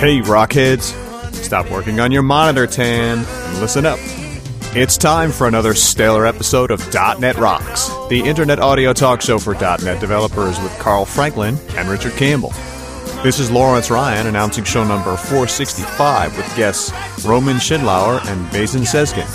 Hey, Rockheads, stop working on your monitor tan and listen up. It's time for another stellar episode of .NET Rocks, the internet audio talk show for .NET developers with Carl Franklin and Richard Campbell. This is Lawrence Ryan announcing show number 465 with guests Roman Schindler and Mason Seskin,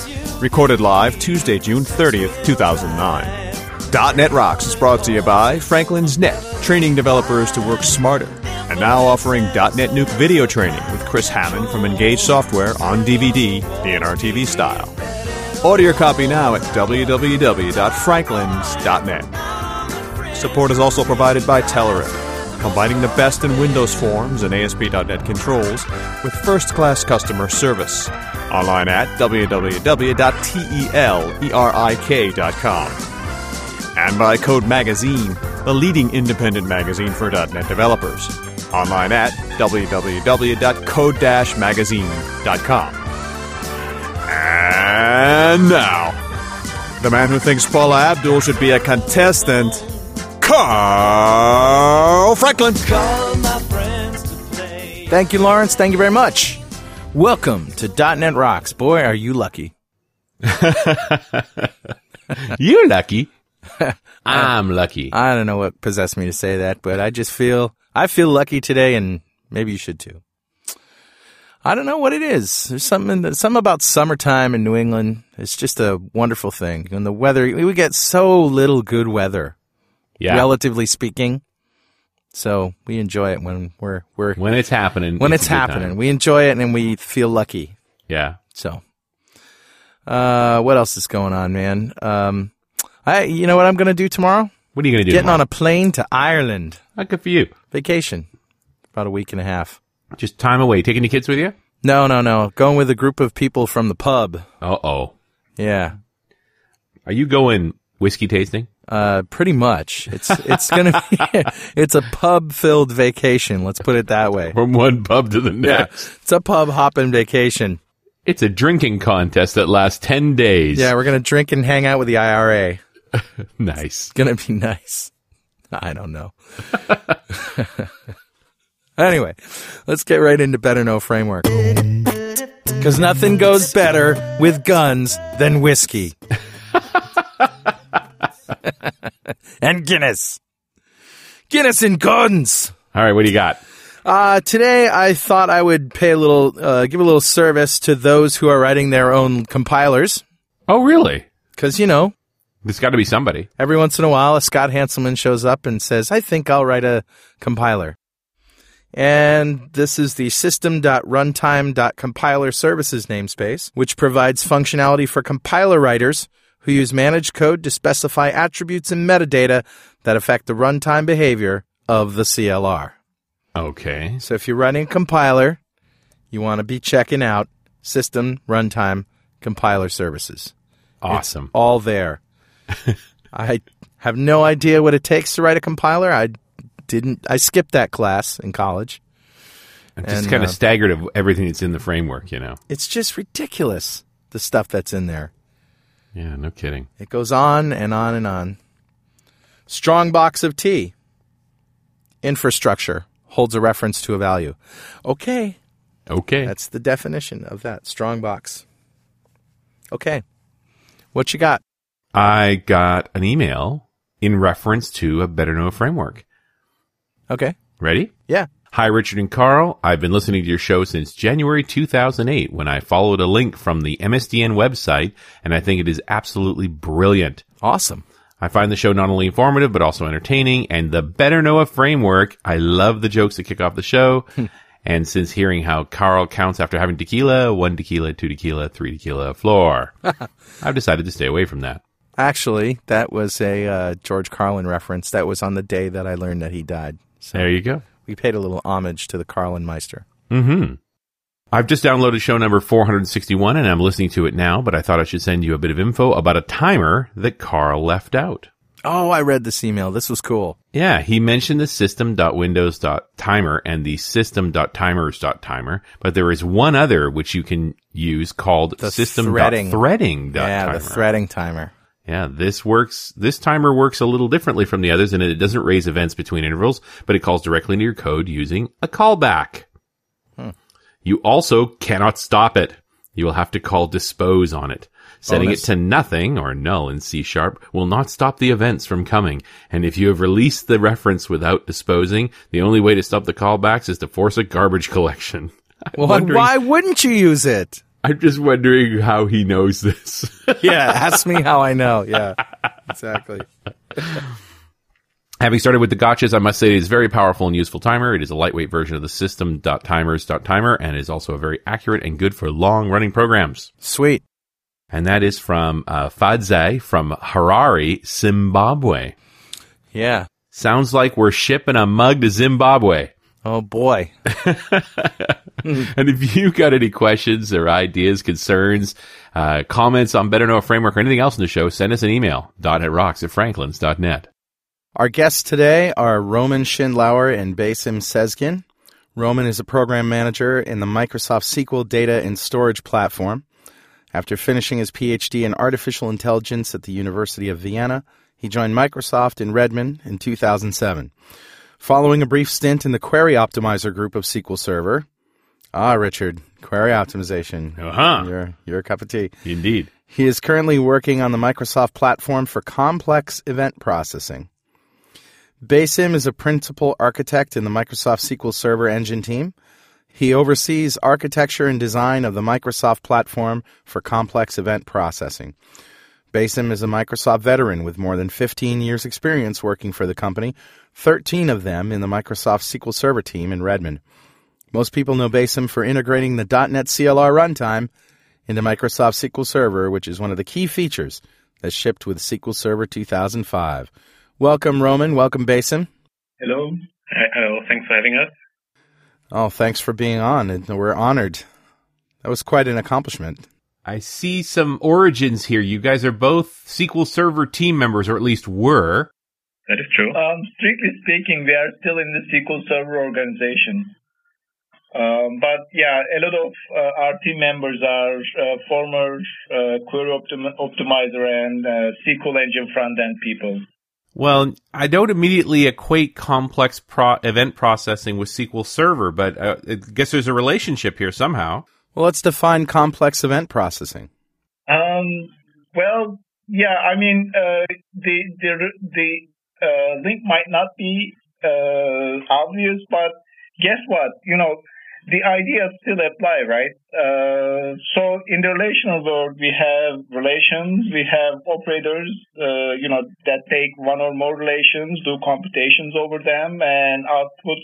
recorded live Tuesday, June 30th, 2009. .NET Rocks is brought to you by Franklin's Net, training developers to work smarter. And now offering .NET Nuke video training with Chris Hammond from Engage Software on DVD, DNR TV style. Order your copy now at www.franklins.net. Support is also provided by Telerik, combining the best in Windows forms and ASP.NET controls with first-class customer service. Online at www.telerik.com. And by Code Magazine, the leading independent magazine for .NET developers. Online at www.code-magazine.com. And now, the man who thinks Paula Abdul should be a contestant, Carl Franklin. Thank you, Lawrence. Thank you very much. Welcome to .NET Rocks. Boy, are you lucky. You're lucky. I'm lucky. I don't know what possessed me to say that, but I just feel... I feel lucky today, and maybe you should too. I don't know what it is. There's something about summertime in New England. It's just a wonderful thing. And the weather, we get so little good weather, relatively speaking. So we enjoy it when we're when it's happening. When it's happening, we enjoy it and we feel lucky. Yeah. So, what else is going on, man? You know what I'm going to do tomorrow? What are you going to do? Getting tomorrow? On a plane to Ireland. Not good for you. Vacation. About a week and a half. Just time away. Taking the kids with you? No. Going with a group of people from the pub. Uh-oh. Yeah. Are you going whiskey tasting? Pretty much. It's going to be it's a pub-filled vacation. Let's put it that way. From one pub to the next. Yeah, it's a pub-hopping vacation. It's a drinking contest that lasts 10 days. Yeah, we're going to drink and hang out with the IRA. Nice. It's going to be nice. I don't know. Anyway, let's get right into Better Know Framework. Because nothing goes better with guns than whiskey. And Guinness. Guinness and guns. All right, what do you got? Today, I thought I would pay a little, give a little service to those who are writing their own compilers. Oh, really? Because, you know... There's got to be somebody. Every once in a while, a Scott Hanselman shows up and says, I think I'll write a compiler. And this is the System.Runtime.CompilerServices namespace, which provides functionality for compiler writers who use managed code to specify attributes and metadata that affect the runtime behavior of the CLR. Okay. So if you're running a compiler, you want to be checking out System.Runtime.CompilerServices. Awesome. It's all there. I have no idea what it takes to write a compiler. I skipped that class in college. I'm just kind of staggered at everything that's in the framework, you know. It's just ridiculous, the stuff that's in there. Yeah, no kidding. It goes on and on and on. Strong box of tea. Infrastructure holds a reference to a value. Okay. That's the definition of that, strong box. Okay. What you got? I got an email in reference to a Better Know Framework. Okay. Ready? Yeah. Hi, Richard and Carl. I've been listening to your show since January 2008 when I followed a link from the MSDN website, and I think it is absolutely brilliant. Awesome. I find the show not only informative, but also entertaining, and the Better Know a framework. I love the jokes that kick off the show. And since hearing how Carl counts after having tequila, 1 tequila, 2 tequila, 3 tequila, floor, I've decided to stay away from that. Actually, that was a George Carlin reference. That was on the day that I learned that he died. So there you go. We paid a little homage to the Carlin Meister. Mm-hmm. I've just downloaded show number 461, and I'm listening to it now, but I thought I should send you a bit of info about a timer that Carl left out. Oh, I read this email. This was cool. Yeah, he mentioned the system.windows.timer and the system.timers.timer, but there is one other which you can use called the system.threading.timer. Yeah, the threading timer. Yeah, this timer works a little differently from the others, and it doesn't raise events between intervals, but it calls directly to your code using a callback. Hmm. You also cannot stop it. You will have to call dispose on it. Setting it to nothing or null in C# will not stop the events from coming. And if you have released the reference without disposing, the only way to stop the callbacks is to force a garbage collection. Why wouldn't you use it? I'm just wondering how he knows this. Yeah, ask me how I know. Yeah, exactly. Having started with the gotchas, I must say it is a very powerful and useful timer. It is a lightweight version of the system.timers.timer and is also very accurate and good for long-running programs. Sweet. And that is from Fadze from Harare, Zimbabwe. Yeah. Sounds like we're shipping a mug to Zimbabwe. Oh, boy. And if you've got any questions or ideas, concerns, comments on Better Know a Framework or anything else in the show, send us an email, .netrocks@franklins.net. Our guests today are Roman Schindler and Mason Seskin. Roman is a program manager in the Microsoft SQL Data and Storage Platform. After finishing his PhD in Artificial Intelligence at the University of Vienna, he joined Microsoft in Redmond in 2007. Following a brief stint in the Query Optimizer group of SQL Server. Ah, Richard, query optimization. Uh-huh. You're a cup of tea. Indeed. He is currently working on the Microsoft platform for Complex Event Processing. Mason is a principal architect in the Microsoft SQL Server engine team. He oversees architecture and design of the Microsoft platform for Complex Event Processing. Mason is a Microsoft veteran with more than 15 years' experience working for the company, 13 of them in the Microsoft SQL Server team in Redmond. Most people know Mason for integrating the .NET CLR runtime into Microsoft SQL Server, which is one of the key features that shipped with SQL Server 2005. Welcome, Roman. Welcome, Mason. Hello. Hello. Thanks for having us. Oh, thanks for being on. We're honored. That was quite an accomplishment. I see some origins here. You guys are both SQL Server team members, or at least were. That is true. Strictly speaking, we are still in the SQL Server organization. But yeah, a lot of our team members are former Query Optimizer and SQL Engine front-end people. Well, I don't immediately equate complex event processing with SQL Server, but I guess there's a relationship here somehow. Well, let's define complex event processing. Well, yeah, I mean, the link might not be obvious, but guess what? You know, the ideas still apply, right? So in the relational world, we have relations, we have operators, you know, that take one or more relations, do computations over them, and output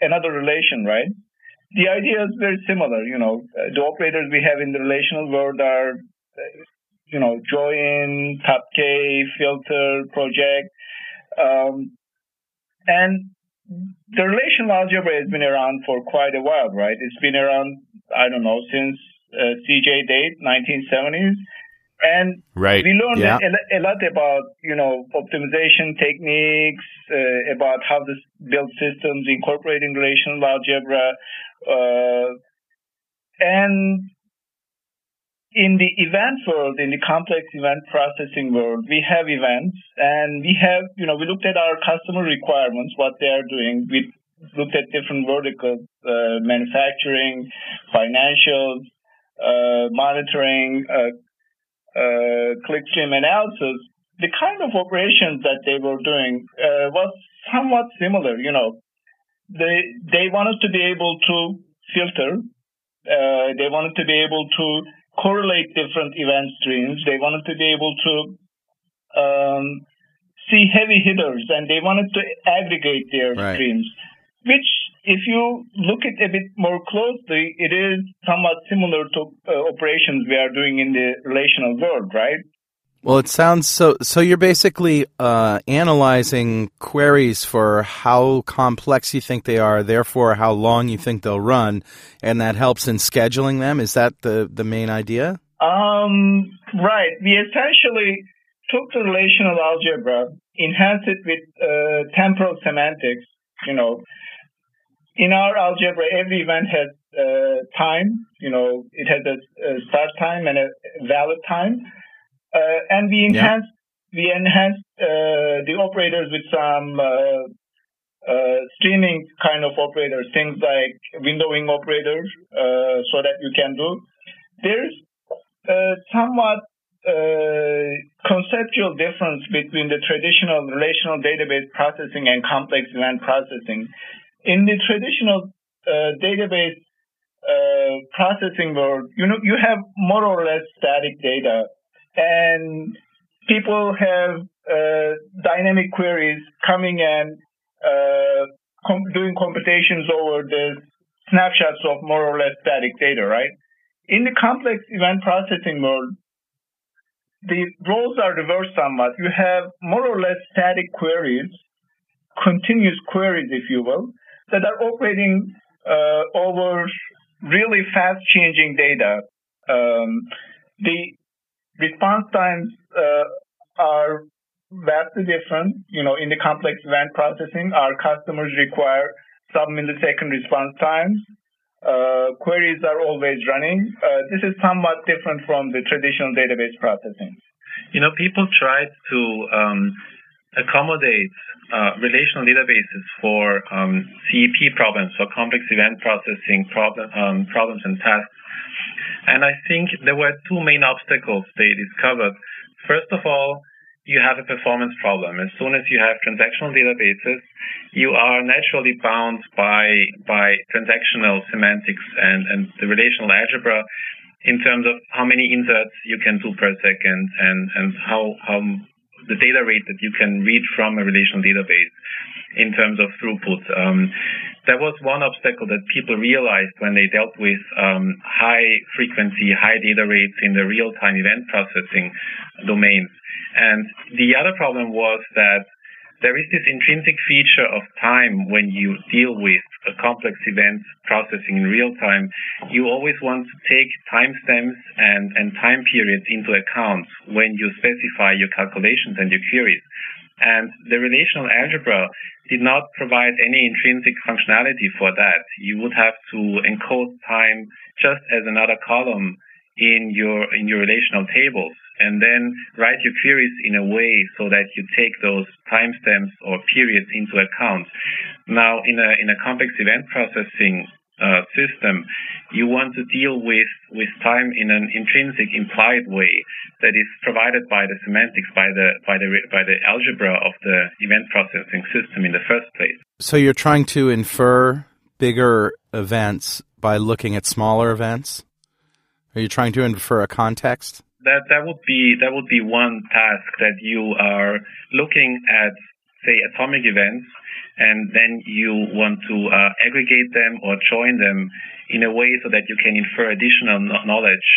another relation, right? The idea is very similar, you know. The operators we have in the relational world are, you know, join, topk, filter, project, and the relational algebra has been around for quite a while, right? It's been around, I don't know, since CJ date, 1970s. And right. We learned a lot about, you know, optimization techniques, about how to build systems incorporating relational algebra. And in the event world, in the complex event processing world, we have events, and we have, you know, we looked at our customer requirements, what they are doing. We looked at different verticals, manufacturing, financials, monitoring, clickstream analysis. The kind of operations that they were doing was somewhat similar, you know. They wanted to be able to filter. They wanted to be able to correlate different event streams. They wanted to be able to see heavy hitters, and they wanted to aggregate their streams, which, if you look at a bit more closely, it is somewhat similar to operations we are doing in the relational world, right? Well, it sounds so. So you're basically analyzing queries for how complex you think they are, therefore how long you think they'll run, and that helps in scheduling them. Is that the main idea? Right. We essentially took the relational algebra, enhanced it with temporal semantics. You know, in our algebra, every event has time. You know, it has a start time and a valid time. And we enhanced the operators with some streaming kind of operators, things like windowing operators, so that you can do. There's somewhat conceptual difference between the traditional relational database processing and complex event processing. In the traditional database processing world, you know, you have more or less static data. And people have dynamic queries coming and doing computations over the snapshots of more or less static data, right? In the complex event processing world, the roles are reversed somewhat. You have more or less static queries, continuous queries, if you will, that are operating over really fast-changing data. The response times are vastly different. You know, in the complex event processing, our customers require sub-millisecond response times. Queries are always running. This is somewhat different from the traditional database processing. You know, people try to accommodate relational databases for CEP problems, for complex event processing problems and tasks. And I think there were two main obstacles they discovered. First of all, you have a performance problem. As soon as you have transactional databases, you are naturally bound by transactional semantics and the relational algebra in terms of how many inserts you can do per second and how the data rate that you can read from a relational database in terms of throughput. That was one obstacle that people realized when they dealt with high-frequency, high data rates in the real-time event processing domains. And the other problem was that there is this intrinsic feature of time when you deal with a complex event processing in real time. You always want to take timestamps and time periods into account when you specify your calculations and your queries. And the relational algebra did not provide any intrinsic functionality for that. You would have to encode time just as another column in your relational tables, and then write your queries in a way so that you take those timestamps or periods into account. Now, in a complex event processing system, you want to deal with time in an intrinsic, implied way that is provided by the semantics, by the algebra of the event processing system in the first place. So you're trying to infer bigger events by looking at smaller events? Are you trying to infer a context? That would be one task, that you are looking at, say, atomic events, and then you want to aggregate them or join them in a way so that you can infer additional knowledge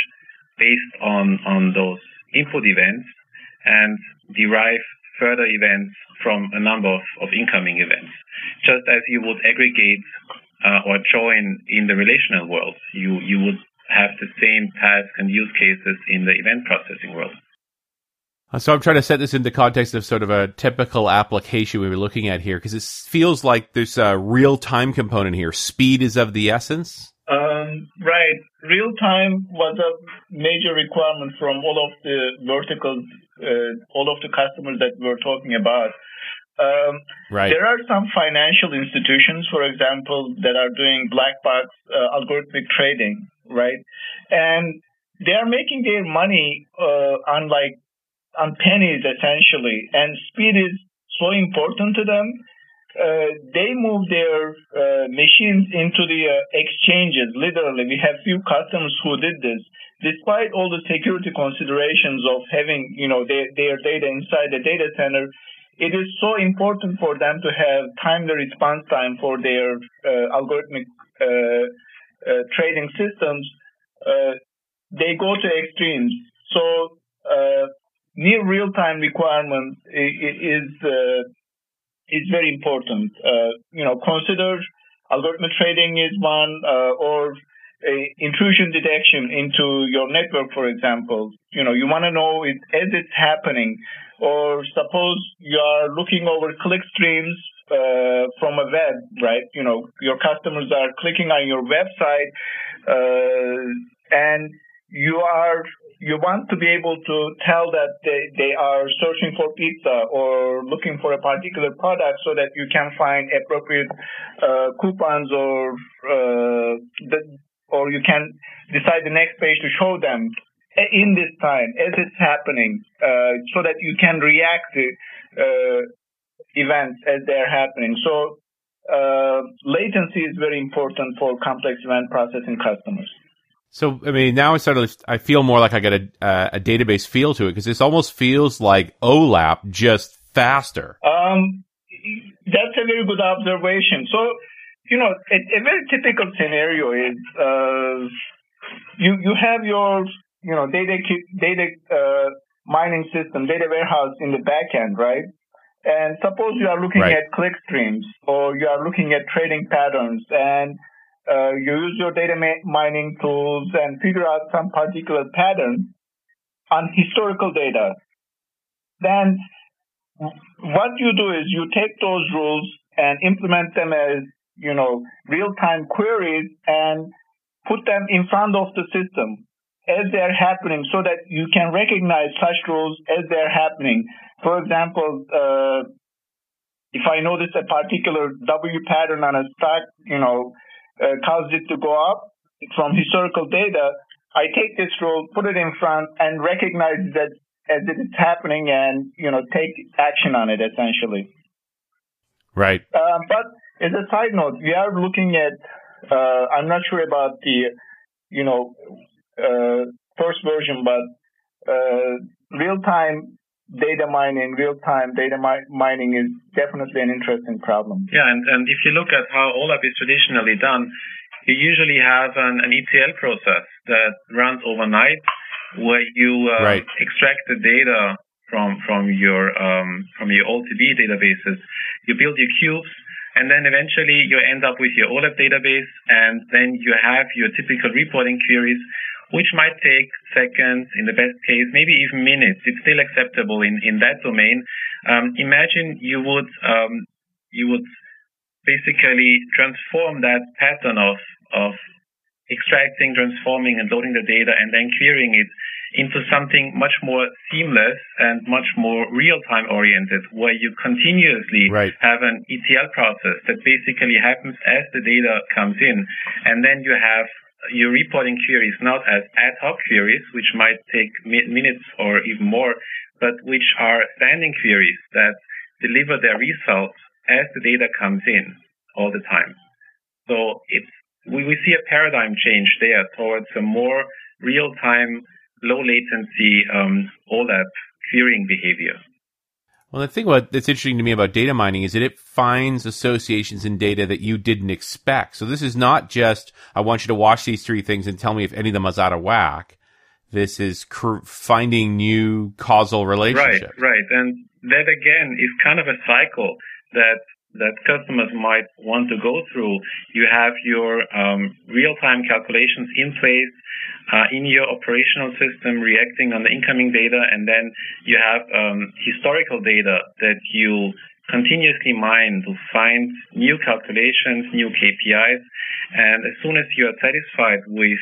based on those input events and derive further events from a number of incoming events. Just as you would aggregate or join in the relational world, you would have the same tasks and use cases in the event processing world. So I'm trying to set this into context of sort of a typical application we were looking at here, because it feels like there's a real-time component here. Speed is of the essence? Right. Real-time was a major requirement from all of the verticals, all of the customers that we're talking about. There are some financial institutions, for example, that are doing black box algorithmic trading, right? And they are making their money on pennies, essentially, and speed is so important to them. They move their machines into the exchanges, literally. We have few customers who did this. Despite all the security considerations of having, you know, their data inside the data center, it is so important for them to have timely response time for their algorithmic trading systems. They go to extremes. So near real-time requirement is very important. You know, consider algorithmic trading is one, or intrusion detection into your network, for example. You know, you want to know it as it's happening. Or suppose you are looking over click streams from a web, right? You know, your customers are clicking on your website, and you want to be able to tell that they are searching for pizza or looking for a particular product, so that you can find appropriate coupons, or you can decide the next page to show them in this time as it's happening, so that you can react to events as they're happening. So latency is very important for complex event processing customers. So, I mean, now I feel more like I got a database feel to it, because this almost feels like OLAP, just faster. That's a very good observation. So, you know, a very typical scenario is you have your, you know, data mining system, data warehouse in the back end, right? And suppose you are looking at click streams, or you are looking at trading patterns, and you use your data mining tools and figure out some particular pattern on historical data. Then what you do is you take those rules and implement them as, you know, real-time queries, and put them in front of the system as they're happening, so that you can recognize such rules as they're happening. For example, if I notice a particular W pattern on a stock, you know, caused it to go up from historical data, I take this rule, put it in front, and recognize that as it is happening, and, you know, take action on it, essentially. Right. But as a side note, we are looking at, I'm not sure about the, you know, first version, but real-time data mining, real-time data mining is definitely an interesting problem. Yeah, and if you look at how OLAP is traditionally done, you usually have an ETL process that runs overnight, where you extract the data from your OLTP databases. You build your cubes, and then eventually you end up with your OLAP database, and then you have your typical reporting queries, which might take seconds, in the best case, maybe even minutes. It's still acceptable in that domain. Imagine you would basically transform that pattern of extracting, transforming, and loading the data, and then querying it into something much more seamless and much more real-time oriented, where you continuously have an ETL process that basically happens as the data comes in, and then you have your reporting queries, not as ad hoc queries, which might take minutes or even more, but which are standing queries that deliver their results as the data comes in all the time. So we see a paradigm change there towards a more real-time, low-latency OLAP querying behavior. Well, the thing that's interesting to me about data mining is that it finds associations in data that you didn't expect. So this is not just, I want you to watch these three things and tell me if any of them is out of whack. This is finding new causal relationships. Right. And that, again, is kind of a cycle that customers might want to go through. You have your real-time calculations in place in your operational system, reacting on the incoming data, and then you have historical data that you continuously mine to find new calculations, new KPIs, and as soon as you are satisfied with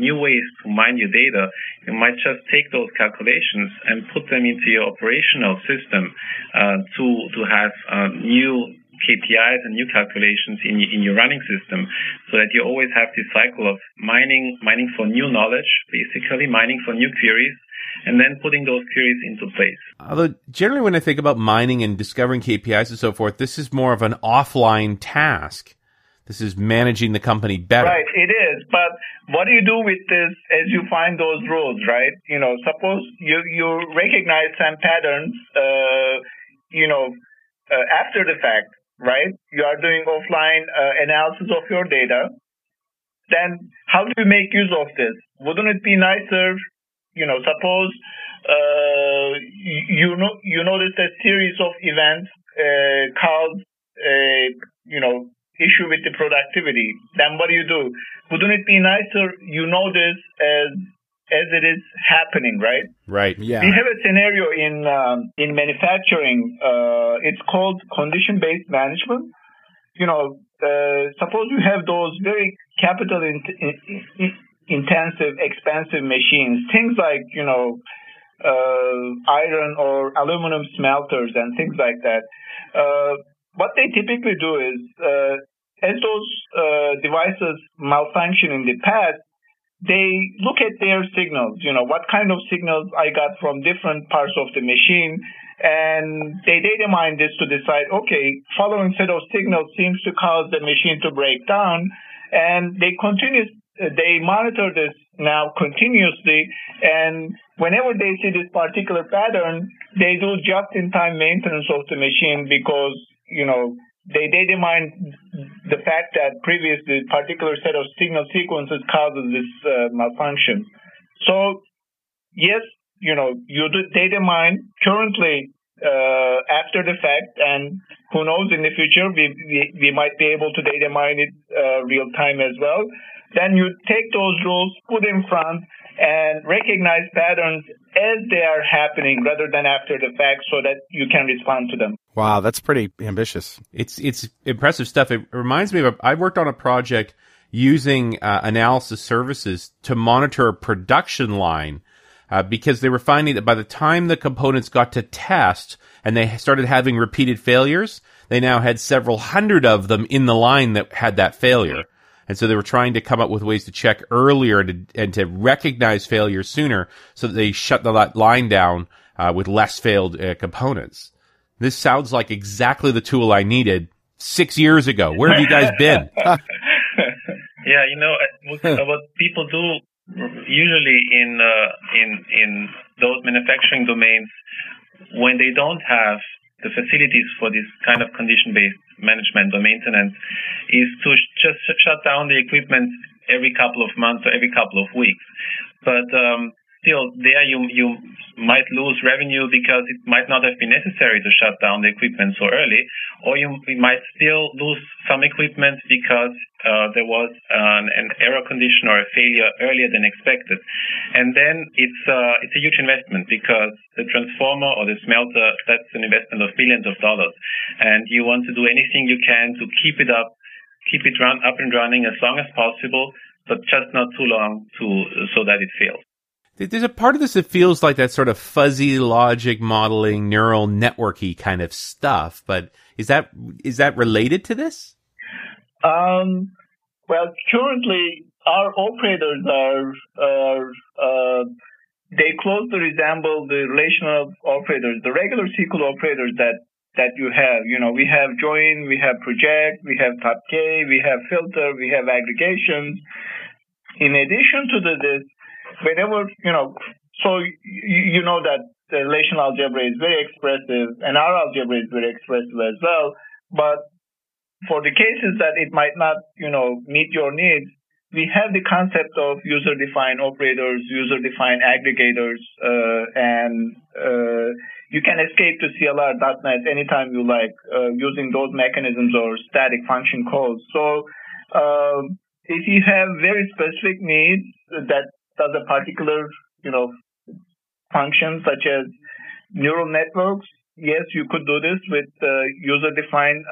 new ways to mine your data, you might just take those calculations and put them into your operational system to have new KPIs and new calculations in your running system, so that you always have this cycle of mining for new knowledge, basically mining for new queries, and then putting those queries into place. Although generally when I think about mining and discovering KPIs and so forth, this is more of an offline task. This is managing the company better. Right, it is. But what do you do with this as you find those rules, right? You know, suppose you recognize some patterns you know, after the fact, right? You are doing offline analysis of your data. Then how do you make use of this? Wouldn't it be nicer, you know, suppose you noticed a series of events caused issue with the productivity. Then what do you do? Wouldn't it be nicer you notice as it is happening, right? Right. Yeah. We have a scenario in manufacturing. It's called condition-based management. You know, suppose you have those very capital intensive, expensive machines, things like, you know, iron or aluminum smelters and things like that. What they typically do is, as those devices malfunction in the past, they look at their signals, you know, what kind of signals I got from different parts of the machine, and they data mine this to decide, okay, following set of signals seems to cause the machine to break down, and they monitor this now continuously, and whenever they see this particular pattern, they do just-in-time maintenance of the machine because, you know, they data mine the fact that previously particular set of signal sequences causes this malfunction. So, yes, you know, you do data mine currently after the fact, and who knows, in the future we might be able to data mine it real time as well. Then you take those rules, put in front, and recognize patterns as they are happening rather than after the fact so that you can respond to them. Wow, that's pretty ambitious. It's impressive stuff. It reminds me of, I worked on a project using analysis services to monitor a production line because they were finding that by the time the components got to test and they started having repeated failures, they now had several hundred of them in the line that had that failure. And so they were trying to come up with ways to check earlier and to recognize failure sooner so that they shut the line down with less failed components. This sounds like exactly the tool I needed 6 years ago. Where have you guys been? Yeah, you know, what people do usually in those manufacturing domains when they don't have the facilities for this kind of condition-based management or maintenance is to just shut down the equipment every couple of months or every couple of weeks. But still, there you might lose revenue because it might not have been necessary to shut down the equipment so early, or you might still lose some equipment because there was an error condition or a failure earlier than expected. And then it's a huge investment because the transformer or the smelter, that's an investment of billions of dollars. And you want to do anything you can to keep it up, keep it up and running as long as possible, but just not too long so that it fails. There's a part of this that feels like that sort of fuzzy logic modeling, neural networky kind of stuff. But is that related to this? Well, currently our operators are they closely resemble the relational operators, the regular SQL operators that you have. You know, we have join, we have project, we have topk, we have filter, we have aggregations. In addition to this, whenever, you know, so you know that the relational algebra is very expressive and our algebra is very expressive as well, but for the cases that it might not, you know, meet your needs, we have the concept of user-defined operators, user-defined aggregators, and you can escape to CLR.NET anytime you like using those mechanisms or static function calls. So if you have very specific needs that does a particular, you know, function such as neural networks, yes, you could do this with user-defined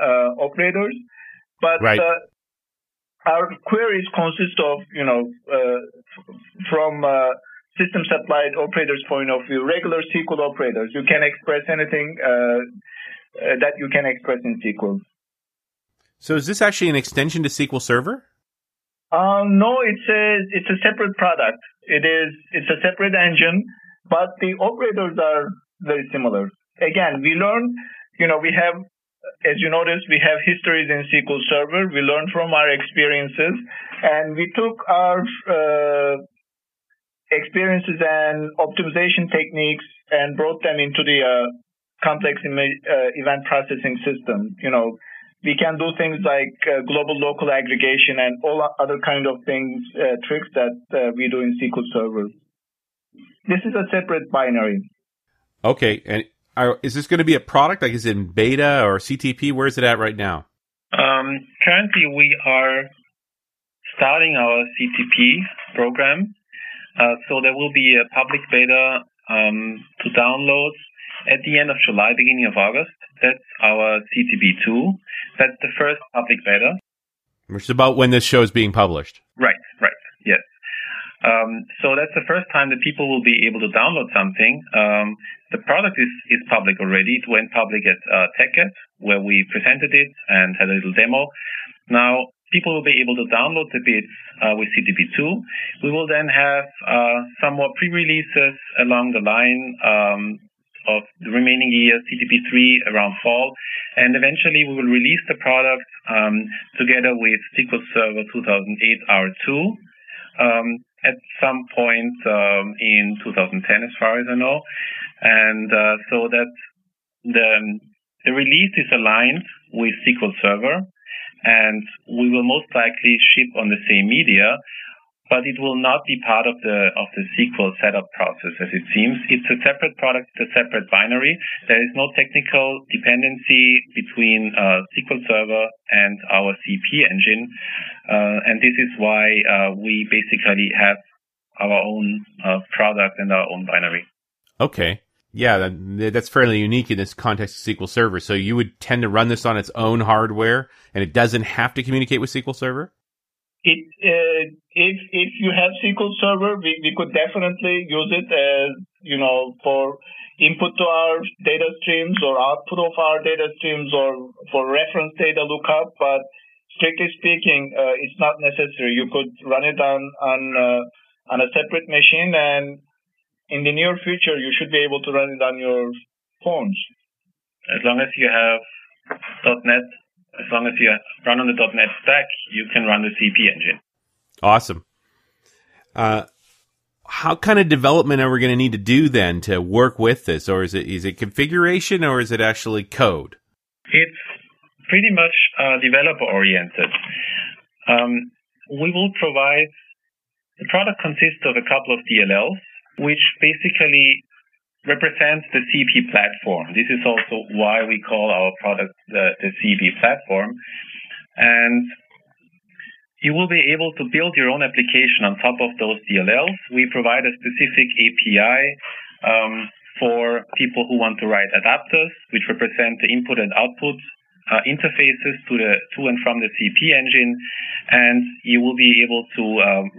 operators, but right. Our queries consist of, you know, from system-supplied operators' point of view, regular SQL operators. You can express anything that you can express in SQL. So is this actually an extension to SQL Server? No, it's a separate product. It's a separate engine, but the operators are very similar. Again, we learn, you know, we have, as you noticed, we have histories in SQL Server. We learn from our experiences, and we took our experiences and optimization techniques and brought them into the complex event processing system. You know, we can do things like global local aggregation and all other kind of things, tricks that we do in SQL Server. This is a separate binary. Okay, and is this going to be a product? Like, is it in beta or CTP? Where is it at right now? Currently, we are starting our CTP program. So there will be a public beta to download at the end of July, beginning of August. That's our CTP2. That's the first public beta. Which is about when this show is being published. Right, yes. So that's the first time that people will be able to download something. The product is public already. It went public at TechEd, where we presented it and had a little demo. Now, people will be able to download the bits with CTP2. We will then have some more pre-releases along the line of the remaining year, CTP3 around fall, and eventually we will release the product together with SQL Server 2008 R2 at some point in 2010, as far as I know, and so that the release is aligned with SQL Server, and we will most likely ship on the same media. But it will not be part of the SQL setup process, as it seems. It's a separate product, it's a separate binary. There is no technical dependency between SQL Server and our CP engine, and this is why we basically have our own product and our own binary. Okay, yeah, that's fairly unique in this context of SQL Server. So you would tend to run this on its own hardware, and it doesn't have to communicate with SQL Server? If you have SQL Server, we could definitely use it as, you know, for input to our data streams or output of our data streams or for reference data lookup. But strictly speaking, it's not necessary. You could run it on a separate machine, and in the near future, you should be able to run it on your phones. As long as you have .NET. As long as you run on the .NET stack, you can run the CP engine. Awesome. How kind of development are we going to need to do then to work with this? Or is it configuration or is it actually code? It's pretty much developer-oriented. We will provide... The product consists of a couple of DLLs, which basically represents the CP platform. This is also why we call our product the CP platform. And you will be able to build your own application on top of those DLLs. We provide a specific API for people who want to write adapters, which represent the input and output interfaces to and from the CP engine, and you will be able to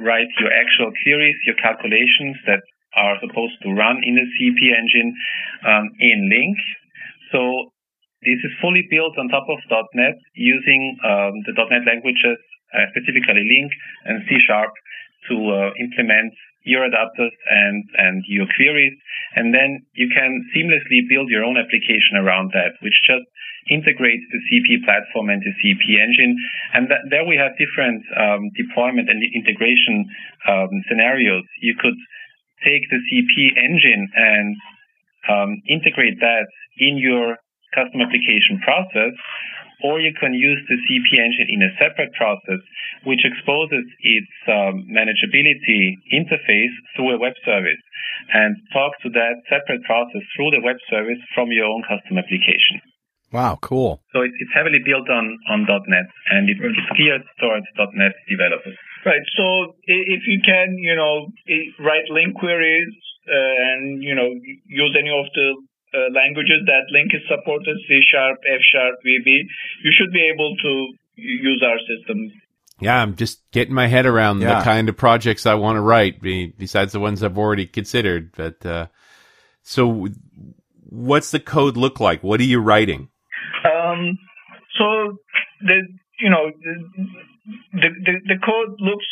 write your actual queries, your calculations that are supposed to run in the CP engine in LINQ. So this is fully built on top of .NET using the .NET languages, specifically LINQ and C# to implement your adapters and your queries. And then you can seamlessly build your own application around that, which just integrates the CP platform and the CP engine. And there we have different deployment and integration scenarios. You could take the CP engine and integrate that in your custom application process, or you can use the CP engine in a separate process, which exposes its manageability interface through a web service and talk to that separate process through the web service from your own custom application. Wow, cool. So it's heavily built on .NET, and it's geared towards .NET developers. Right. So if you can, you know, write LINQ queries and, you know, use any of the languages that LINQ is supported, C#, F#, VB, you should be able to use our system. Yeah, I'm just getting my head around the kind of projects I want to write, besides the ones I've already considered. But so what's the code look like? What are you writing? So, The code looks,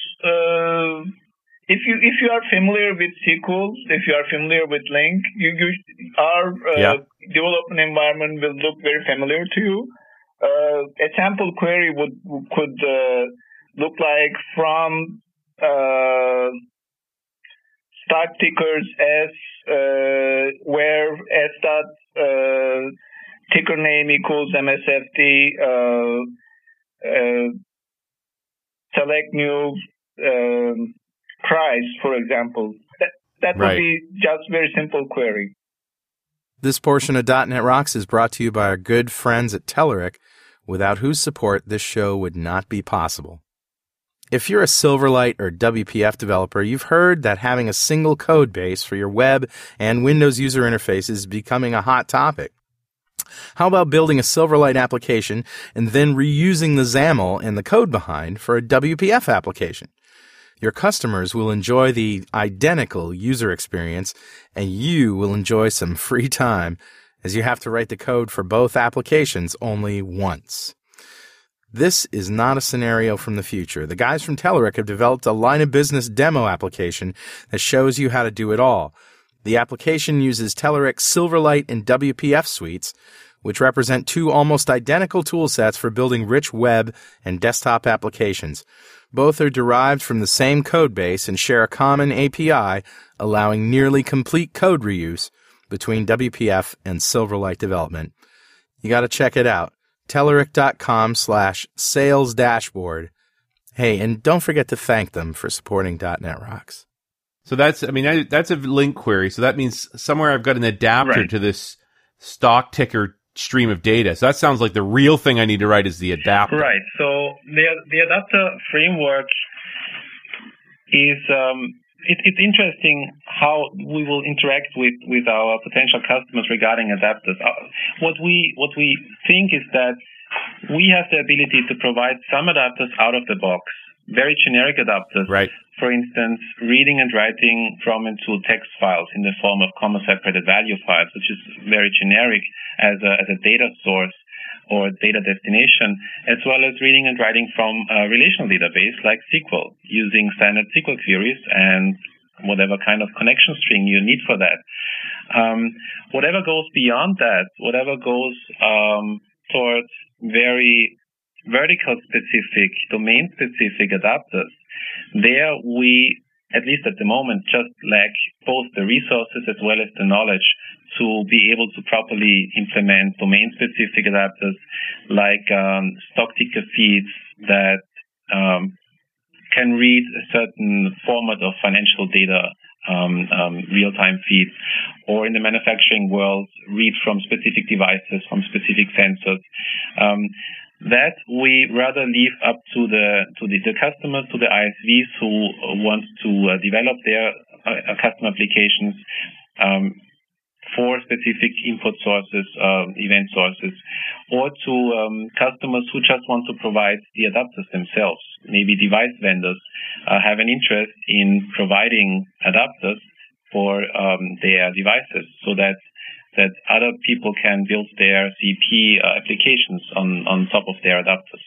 if you are familiar with SQL, if you are familiar with LINQ, our development environment will look very familiar to you. A sample query could look like from tag tickers as where s dot ticker name equals MSFD, select new price, for example. That would be just very simple query. This portion of .NET Rocks is brought to you by our good friends at Telerik, without whose support this show would not be possible. If you're a Silverlight or WPF developer, you've heard that having a single code base for your web and Windows user interface is becoming a hot topic. How about building a Silverlight application and then reusing the XAML and the code behind for a WPF application? Your customers will enjoy the identical user experience, and you will enjoy some free time as you have to write the code for both applications only once. This is not a scenario from the future. The guys from Telerik have developed a line of business demo application that shows you how to do it all. The application uses Telerik's Silverlight and WPF suites, which represent two almost identical tool sets for building rich web and desktop applications. Both are derived from the same code base and share a common API, allowing nearly complete code reuse between WPF and Silverlight development. You got to check it out. Telerik.com/sales-dashboard. Hey, and don't forget to thank them for supporting .NET Rocks. So that's a LINQ query. So that means somewhere I've got an adapter to this stock ticker stream of data. So that sounds like the real thing I need to write is the adapter. Right. So the adapter framework is it's interesting how we will interact with our potential customers regarding adapters. What we think is that we have the ability to provide some adapters out of the box, very generic adapters. Right. For instance, reading and writing from and to text files in the form of comma-separated value files, which is very generic as a data source or data destination, as well as reading and writing from a relational database like SQL using standard SQL queries and whatever kind of connection string you need for that. Whatever goes beyond that, whatever goes towards very vertical-specific, domain-specific adapters, there we, at least at the moment, just lack both the resources as well as the knowledge to be able to properly implement domain-specific adapters like stock ticker feeds that can read a certain format of financial data, real-time feeds, or in the manufacturing world, read from specific devices, from specific sensors. That we rather leave up to the customers, to the ISVs who want to develop their custom applications for specific input sources, event sources, or to customers who just want to provide the adapters themselves. Maybe device vendors have an interest in providing adapters for their devices so that other people can build their CP applications on top of their adapters.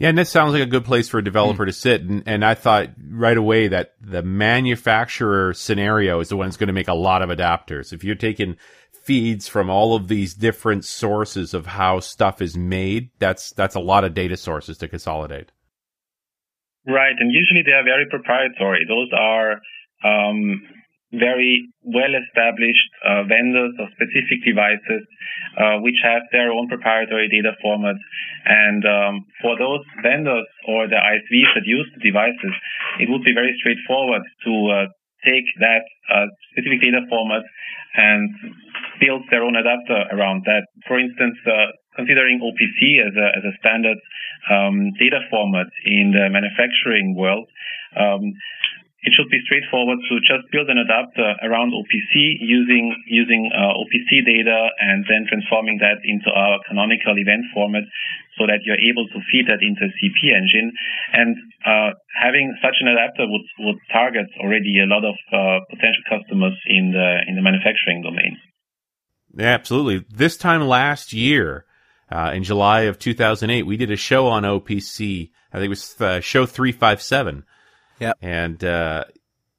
Yeah, and that sounds like a good place for a developer to sit. And I thought right away that the manufacturer scenario is the one that's going to make a lot of adapters. If you're taking feeds from all of these different sources of how stuff is made, that's a lot of data sources to consolidate. Right, and usually they are very proprietary. Those are very well-established vendors of specific devices which have their own proprietary data formats. And for those vendors or the ISVs that use the devices, it would be very straightforward to take that specific data format and build their own adapter around that. For instance, considering OPC as a standard data format in the manufacturing world, it should be straightforward to just build an adapter around OPC using OPC data and then transforming that into our canonical event format so that you're able to feed that into CP engine. And having such an adapter would target already a lot of potential customers in the manufacturing domain. Yeah, absolutely. This time last year, in July of 2008, we did a show on OPC. I think it was show 357. Yeah, and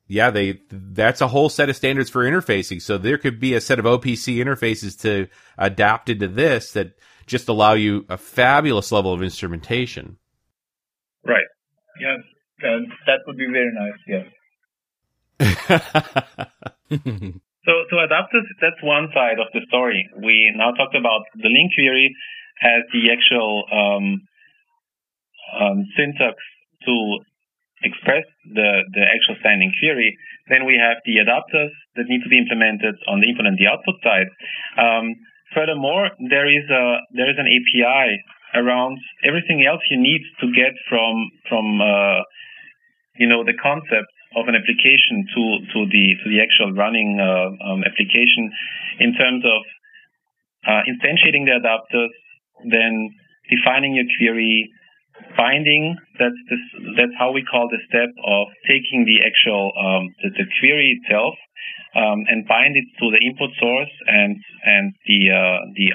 that's a whole set of standards for interfacing. So there could be a set of OPC interfaces to adapt into this that just allow you a fabulous level of instrumentation. Right. Yeah, that would be very nice. Yeah. So adapters, that's one side of the story. We now talked about the LINQ query as the actual syntax to express the actual standing query. Then we have the adapters that need to be implemented on the input and the output side. Furthermore, there is an API around everything else you need to get from the concept of an application to the actual running application in terms of instantiating the adapters, then defining your query, binding. That's how we call the step of taking the actual the query itself and bind it to the input source and the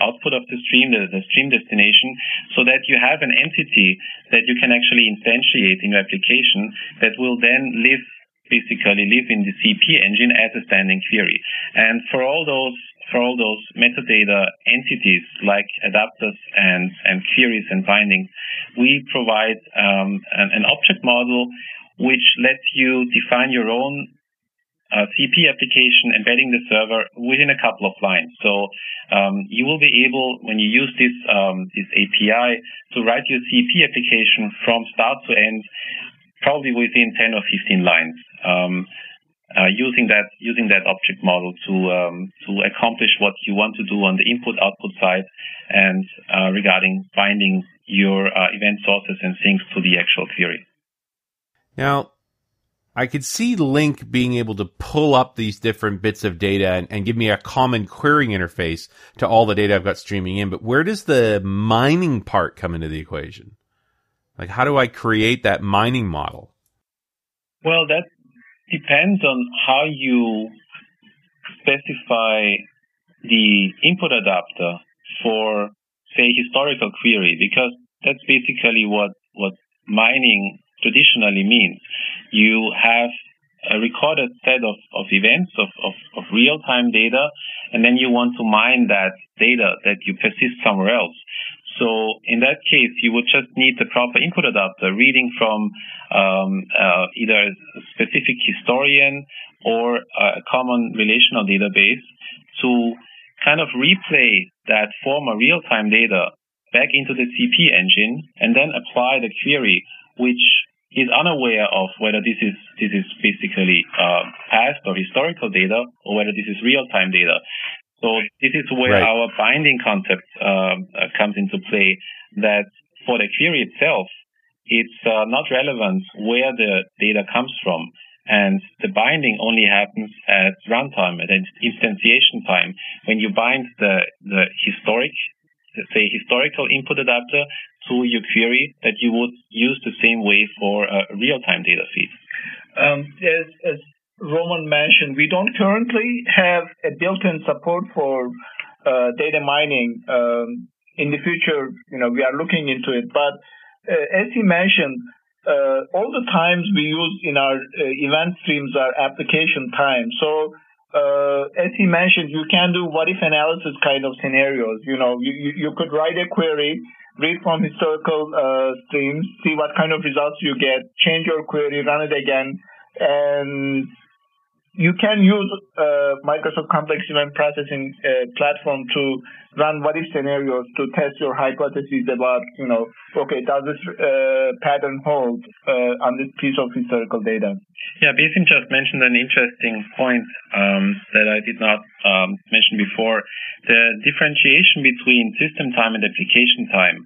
output of the stream, the stream destination, so that you have an entity that you can actually instantiate in your application that will then live in the CP engine as a standing query. And for all those metadata entities like adapters and queries and bindings, we provide an object model which lets you define your own CP application embedding the server within a couple of lines. So you will be able, when you use this API, to write your CP application from start to end, probably within 10 or 15 lines. Using that object model to accomplish what you want to do on the input-output side and regarding binding your event sources and things to the actual query. Now, I could see LINQ being able to pull up these different bits of data and give me a common querying interface to all the data I've got streaming in, but where does the mining part come into the equation? Like, how do I create that mining model? Well, that's depends on how you specify the input adapter for, say, historical query, because that's basically what mining traditionally means. You have a recorded set of events, of real-time data, and then you want to mine that data that you persist somewhere else. So in that case, you would just need the proper input adapter reading from either a specific historian or a common relational database to kind of replay that former real-time data back into the CP engine and then apply the query, which is unaware of whether this is basically past or historical data or whether this is real-time data. So this is where our binding concept comes into play, that for the query itself, it's not relevant where the data comes from. And the binding only happens at runtime, at instantiation time, when you bind the historical input adapter to your query that you would use the same way for a real-time data feed. As Roman mentioned, we don't currently have a built-in support for data mining. In the future, we are looking into it. But as he mentioned, all the times we use in our event streams are application time. So as he mentioned, you can do what-if analysis kind of scenarios. You could write a query, read from historical streams, see what kind of results you get, change your query, run it again, and you can use Microsoft Complex Event Processing platform to run what-if scenarios to test your hypotheses about, does this pattern hold on this piece of historical data? Yeah, Basim just mentioned an interesting point that I did not mention before, the differentiation between system time and application time.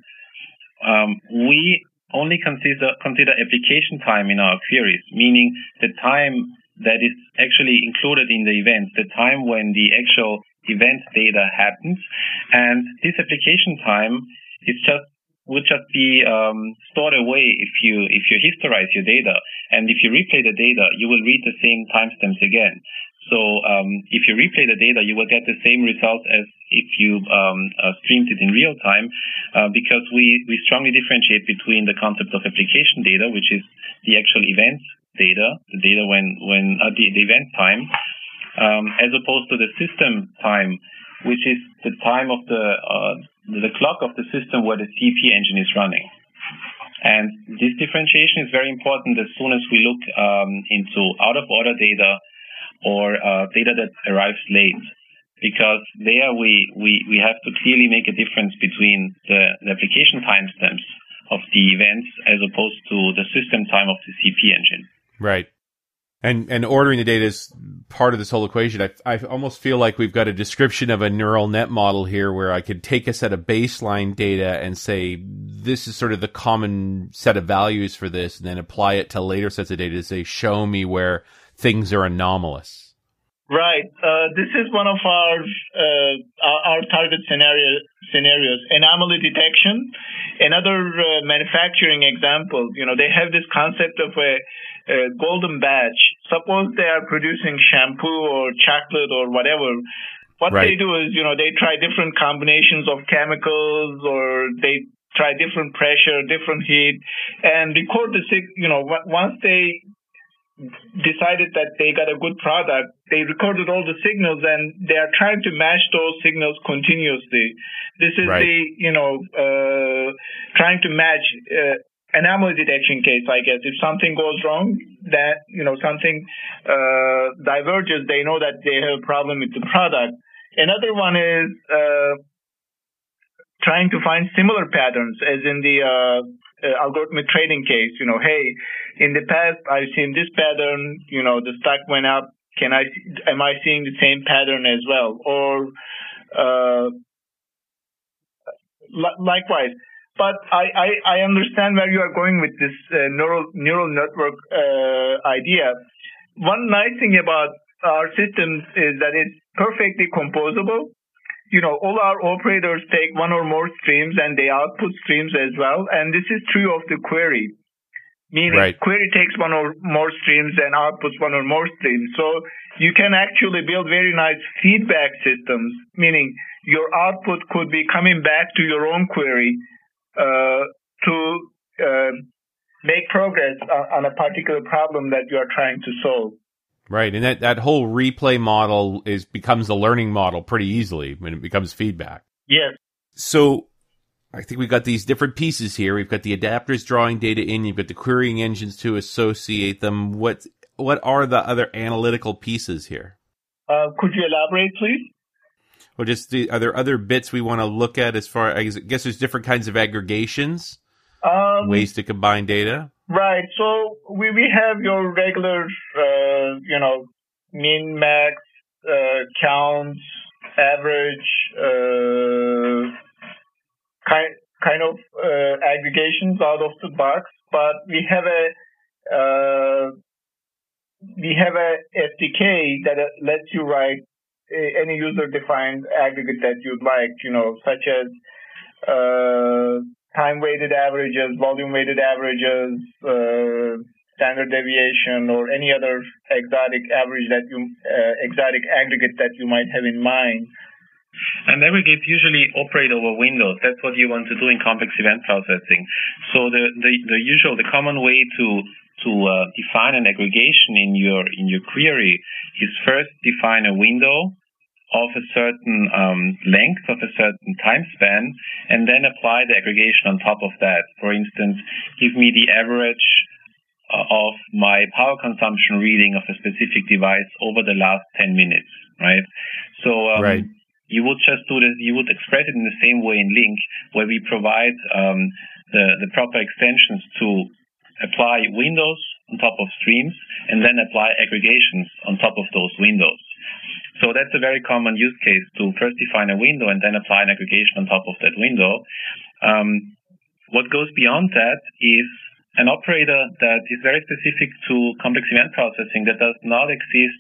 We only consider application time in our queries, meaning the time that is actually included in the event, the time when the actual event data happens. And this application time would just be stored away if you historize your data. And if you replay the data, you will read the same timestamps again. So if you replay the data, you will get the same result as if you streamed it in real time, because we strongly differentiate between the concept of application data, which is the actual event data, the data when the event time, as opposed to the system time, which is the time of the clock of the system where the CP engine is running. And this differentiation is very important as soon as we look into out-of-order data or data that arrives late, because there we have to clearly make a difference between the application timestamps of the events as opposed to the system time of the CP engine. Right. And ordering the data is part of this whole equation. I almost feel like we've got a description of a neural net model here where I could take a set of baseline data and say, this is sort of the common set of values for this, and then apply it to later sets of data to say, show me where things are anomalous. Right. This is one of our target scenarios, anomaly detection. Another manufacturing example, you know, they have this concept of a golden batch. Suppose they are producing shampoo or chocolate or whatever. What Right. they do is, you know, they try different combinations of chemicals, or they try different pressure, different heat, and record the signal. You know, once they decided that they got a good product, they recorded all the signals, and they are trying to match those signals continuously. This is Right. the, you know, trying to match anomaly detection case, I guess. If something goes wrong, that, you know, something diverges, they know that they have a problem with the product. Another one is trying to find similar patterns, as in the algorithmic trading case. You know, hey, in the past I've seen this pattern, you know, the stock went up. Am I seeing the same pattern as well? Or likewise. But I understand where you are going with this neural network idea. One nice thing about our system is that it's perfectly composable. You know, all our operators take one or more streams and they output streams as well. And this is true of the query, meaning Right. query takes one or more streams and outputs one or more streams. So you can actually build very nice feedback systems, meaning your output could be coming back to your own query to make progress on a particular problem that you are trying to solve. Right, and that whole replay model becomes a learning model pretty easily when it becomes feedback. Yes. So I think we've got these different pieces here. We've got the adapters drawing data in. You've got the querying engines to associate them. What are the other analytical pieces here? Could you elaborate, please? Well, just are there other bits we want to look at as far as, I guess there's different kinds of aggregations, ways to combine data? Right. So we have your regular, you know, min, max, counts, average, kind of aggregations out of the box, but we have a SDK that lets you write any user-defined aggregate that you'd like, you know, such as time-weighted averages, volume-weighted averages, standard deviation, or any other exotic aggregate that you might have in mind. And aggregates usually operate over windows. That's what you want to do in complex event processing. So the common way to define an aggregation in your query is first define a window of a certain length, of a certain time span, and then apply the aggregation on top of that. For instance, give me the average of my power consumption reading of a specific device over the last 10 minutes, right? So right. you would just do this, you would express it in the same way in LINQ, where we provide the proper extensions to apply windows on top of streams, and then apply aggregations on top of those windows. So that's a very common use case, to first define a window and then apply an aggregation on top of that window. What goes beyond that is an operator that is very specific to complex event processing that does not exist,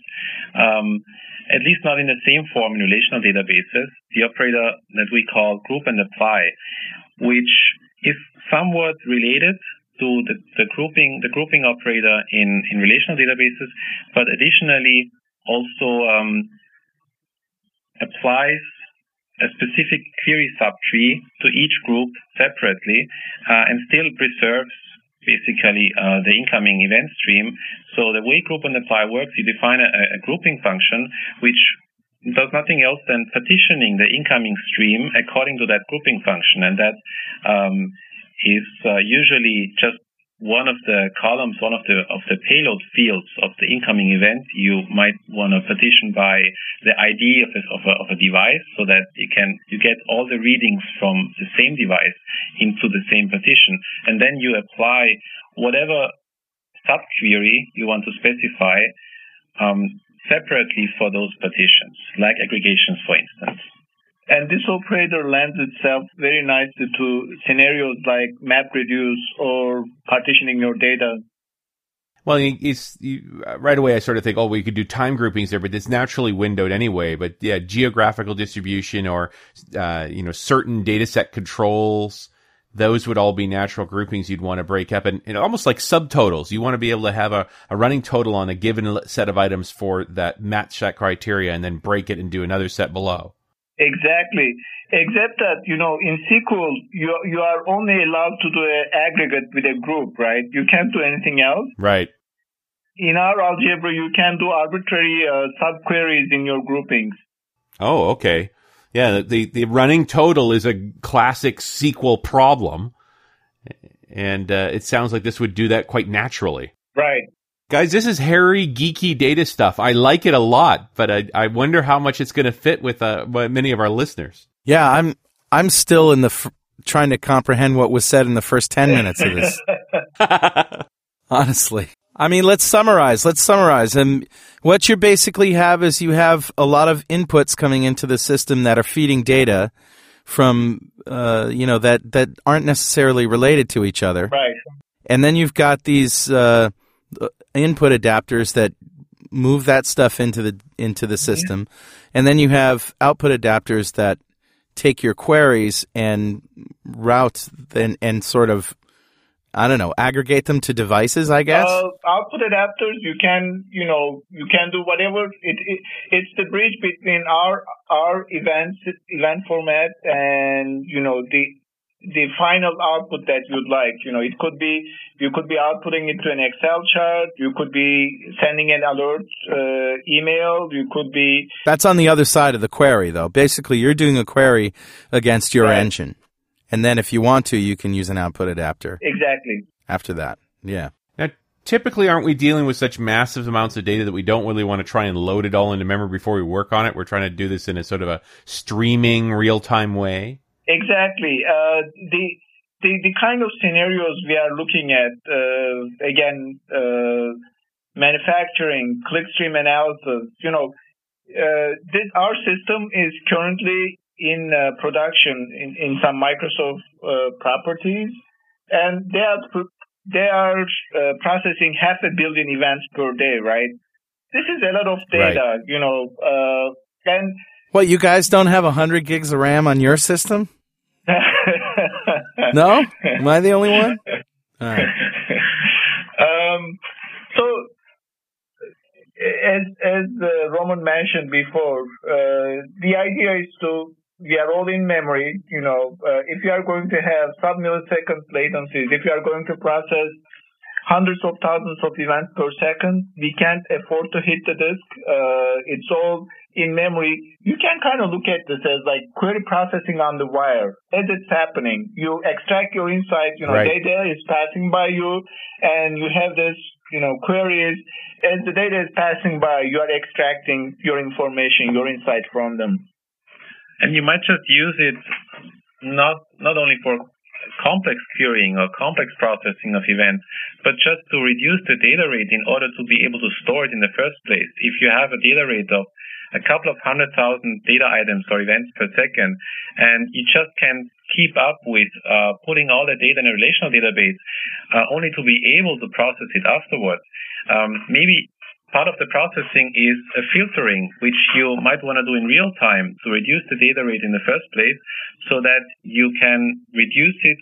at least not in the same form in relational databases, the operator that we call group and apply, which is somewhat related to the grouping operator in relational databases, but additionally also applies a specific query subtree to each group separately, and still preserves basically the incoming event stream. So the way group and apply works, you define a grouping function which does nothing else than partitioning the incoming stream according to that grouping function, and that is usually just one of the columns, one of the payload fields of the incoming event. You might want to partition by the ID of a device so that you get all the readings from the same device into the same partition. And then you apply whatever subquery you want to specify separately for those partitions, like aggregations, for instance. And this operator lends itself very nicely to scenarios like MapReduce or partitioning your data. Well, right away I sort of think, oh, we could do time groupings there, but it's naturally windowed anyway. But yeah, geographical distribution or certain data set controls, those would all be natural groupings you'd want to break up. And almost like subtotals, you want to be able to have a running total on a given set of items for that match that criteria and then break it and do another set below. Exactly. Except that, in SQL, you are only allowed to do an aggregate with a group, right? You can't do anything else. Right. In our algebra, you can do arbitrary subqueries in your groupings. Oh, okay. Yeah, the running total is a classic SQL problem, and it sounds like this would do that quite naturally. Right. Guys, this is hairy, geeky data stuff. I like it a lot, but I wonder how much it's going to fit with many of our listeners. Yeah, I'm still in the trying to comprehend what was said in the first 10 minutes of this. Honestly. I mean, let's summarize. And what you basically have is you have a lot of inputs coming into the system that are feeding data from, that aren't necessarily related to each other. Right. And then you've got these input adapters that move that stuff into the system, and then you have output adapters that take your queries and route and sort of, I don't know, aggregate them to devices, I guess. Output adapters, you can do whatever. It's the bridge between our event format and the final output that you'd like. It could be, you could be outputting it to an Excel chart. You could be sending an alert email. You could be... That's on the other side of the query, though. Basically, you're doing a query against your engine. And then if you want to, you can use an output adapter. Exactly. After that. Yeah. Now, typically, aren't we dealing with such massive amounts of data that we don't really want to try and load it all into memory before we work on it? We're trying to do this in a sort of a streaming, real-time way. Exactly. The kind of scenarios we are looking at, manufacturing, clickstream analysis, our system is currently in production in some Microsoft properties, and they are processing 500 million events per day, right? This is a lot of data, right. And... What, you guys don't have 100 gigs of RAM on your system? No? Am I the only one? All right. So, as Roman mentioned before, the idea is we are all in memory. If you are going to have sub-millisecond latencies, if you are going to process hundreds of thousands of events per second, we can't afford to hit the disk. It's all in memory. You can kind of look at this as like query processing on the wire. As it's happening, you extract your insight, right. Data is passing by you, and you have this, queries. As the data is passing by, you are extracting your information, your insight from them. And you might just use it not only for complex querying or complex processing of events, but just to reduce the data rate in order to be able to store it in the first place. If you have a data rate of a couple of 100,000 data items or events per second, and you just can't keep up with putting all the data in a relational database only to be able to process it afterwards, maybe part of the processing is a filtering, which you might want to do in real time to reduce the data rate in the first place so that you can reduce it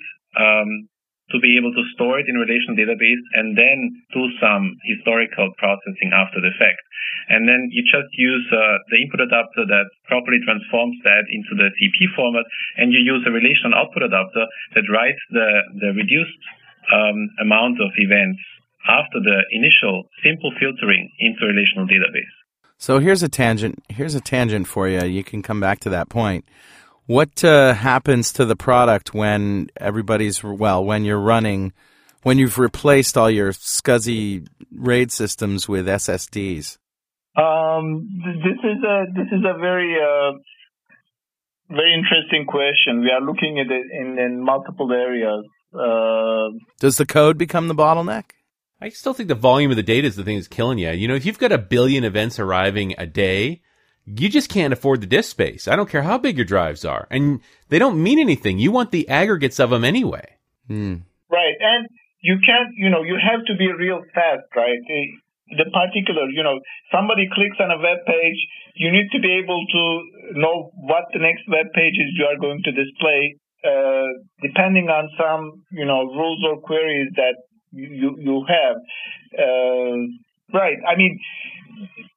to be able to store it in a relational database and then do some historical processing after the fact. And then you just use the input adapter that properly transforms that into the CP format, and you use a relational output adapter that writes the reduced amount of events after the initial simple filtering into a relational database. So here's a tangent for you. You can come back to that point. What happens to the product when everybody's, well, when you're running, when you've replaced all your SCSI RAID systems with SSDs? This is a very very interesting question. We are looking at it in multiple areas. Does the code become the bottleneck? I still think the volume of the data is the thing that's killing you. You know, if you've got 1 billion events arriving a day, you just can't afford the disk space. I don't care how big your drives are. And they don't mean anything. You want the aggregates of them anyway. Mm. Right. And you can't, you know, you have to be real fast, right? The particular, you know, somebody clicks on a web page, you need to be able to know what the next web pages you are going to display, depending on some, you know, rules or queries that you have. Right. I mean,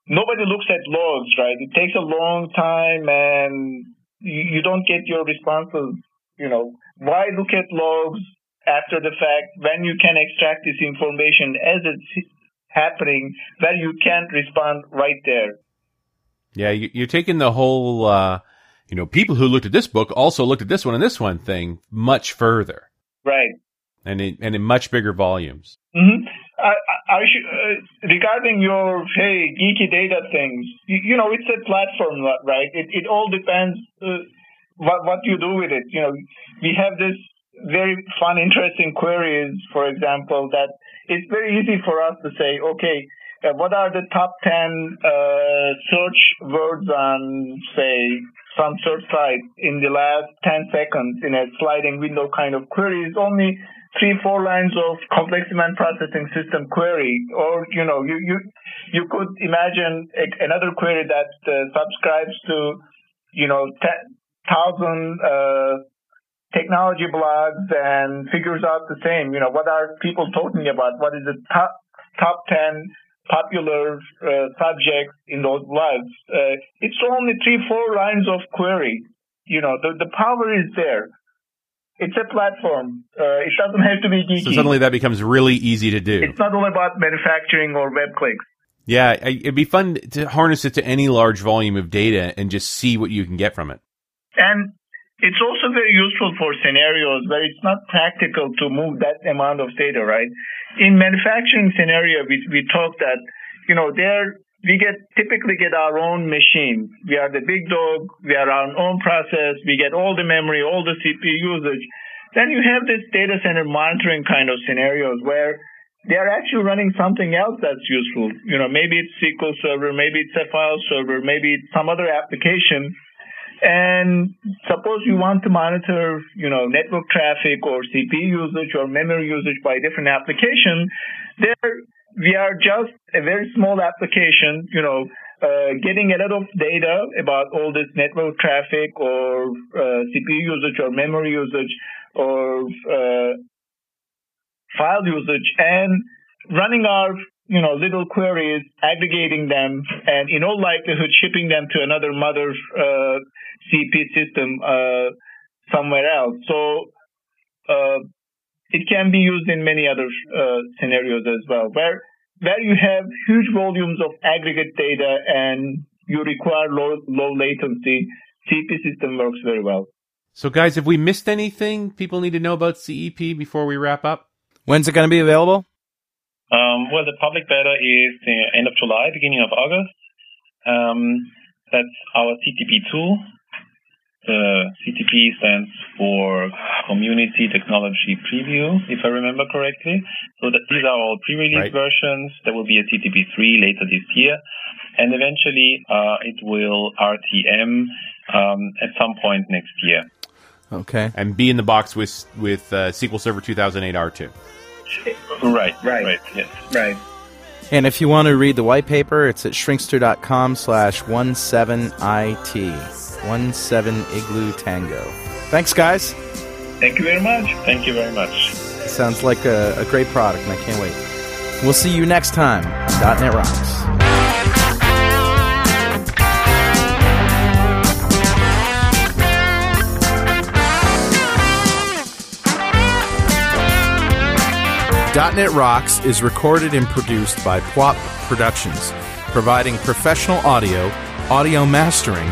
nobody looks at logs, right? It takes a long time and you don't get your responses, you know. Why look at logs after the fact when you can extract this information as it's happening, where you can respond right there? Yeah, you're taking the whole, you know, people who looked at this book also looked at this one and this one thing much further. Right. And in much bigger volumes. Mm-hmm. Regarding your, hey, geeky data things, you know, it's a platform, right? It all depends what you do with it. You know, we have this very fun, interesting queries, for example, that it's very easy for us to say, okay, what are the top 10 search words on, say, some search site in the last 10 seconds in a sliding window kind of query? It's only 3-4 lines of complex event processing system query. Or, you know, you could imagine another query that subscribes to, you know, 1,000 technology blogs and figures out the same. You know, what are people talking about? What is the top 10 popular subjects in those blogs? It's only 3-4 lines of query. You know, the power is there. It's a platform. It doesn't have to be geeky. So suddenly that becomes really easy to do. It's not all about manufacturing or web clicks. Yeah, it'd be fun to harness it to any large volume of data and just see what you can get from it. And it's also very useful for scenarios where it's not practical to move that amount of data, right? In manufacturing scenario, we talk that, you know, there we typically get our own machine. We are the big dog. We are our own process. We get all the memory, all the CPU usage. Then you have this data center monitoring kind of scenarios where they are actually running something else that's useful. You know, maybe it's SQL Server, maybe it's a file server, maybe it's some other application. And suppose you want to monitor, you know, network traffic or CPU usage or memory usage by different application. There we are just a very small application, you know, getting a lot of data about all this network traffic or CPU usage or memory usage or file usage and running our, you know, little queries, aggregating them, and in all likelihood shipping them to another mother CP system somewhere else. So it can be used in many other scenarios as well, where you have huge volumes of aggregate data and you require low latency. CP system works very well. So, guys, have we missed anything people need to know about CEP before we wrap up? When's it going to be available? Well, the public beta is the end of July, beginning of August. That's our CTP tool. The CTP stands for Community Technology Preview, if I remember correctly. So that these are all pre-release versions. There will be a CTP 3 later this year. And eventually it will RTM at some point next year. Okay. And be in the box with SQL Server 2008 R2. Right, yes. Right. And if you want to read the white paper, it's at shrinkster.com/17IT. 17 Igloo Tango. Thanks, guys. Thank you very much. Thank you very much. Sounds like a great product, and I can't wait. We'll see you next time. .NET Rocks. .NET Rocks is recorded and produced by Pwop Productions, providing professional audio, audio mastering,